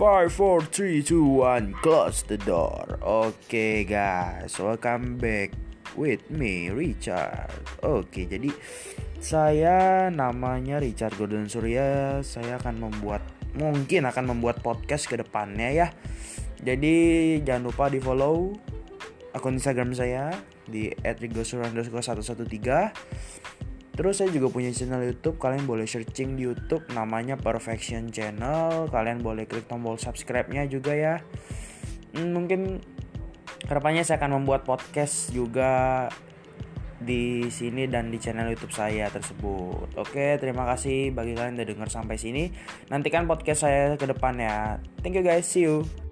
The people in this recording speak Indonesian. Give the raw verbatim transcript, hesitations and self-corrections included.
five four three two one, close the door. Oke okay, guys, welcome back with me, Richard. Oke okay, jadi saya namanya Richard Gordon Surya. Saya akan membuat, mungkin akan membuat podcast ke depannya ya. Jadi jangan lupa di follow akun Instagram saya di et rigosurya underscore satu satu tiga. Terus saya juga punya channel YouTube, kalian boleh searching di YouTube namanya Perfection Channel. Kalian boleh klik tombol subscribe-nya juga ya. Mungkin kedepannya saya akan membuat podcast juga di sini dan di channel YouTube saya tersebut. Oke, terima kasih bagi kalian yang udah dengar sampai sini. Nantikan podcast saya ke depannya. Thank you guys, see you.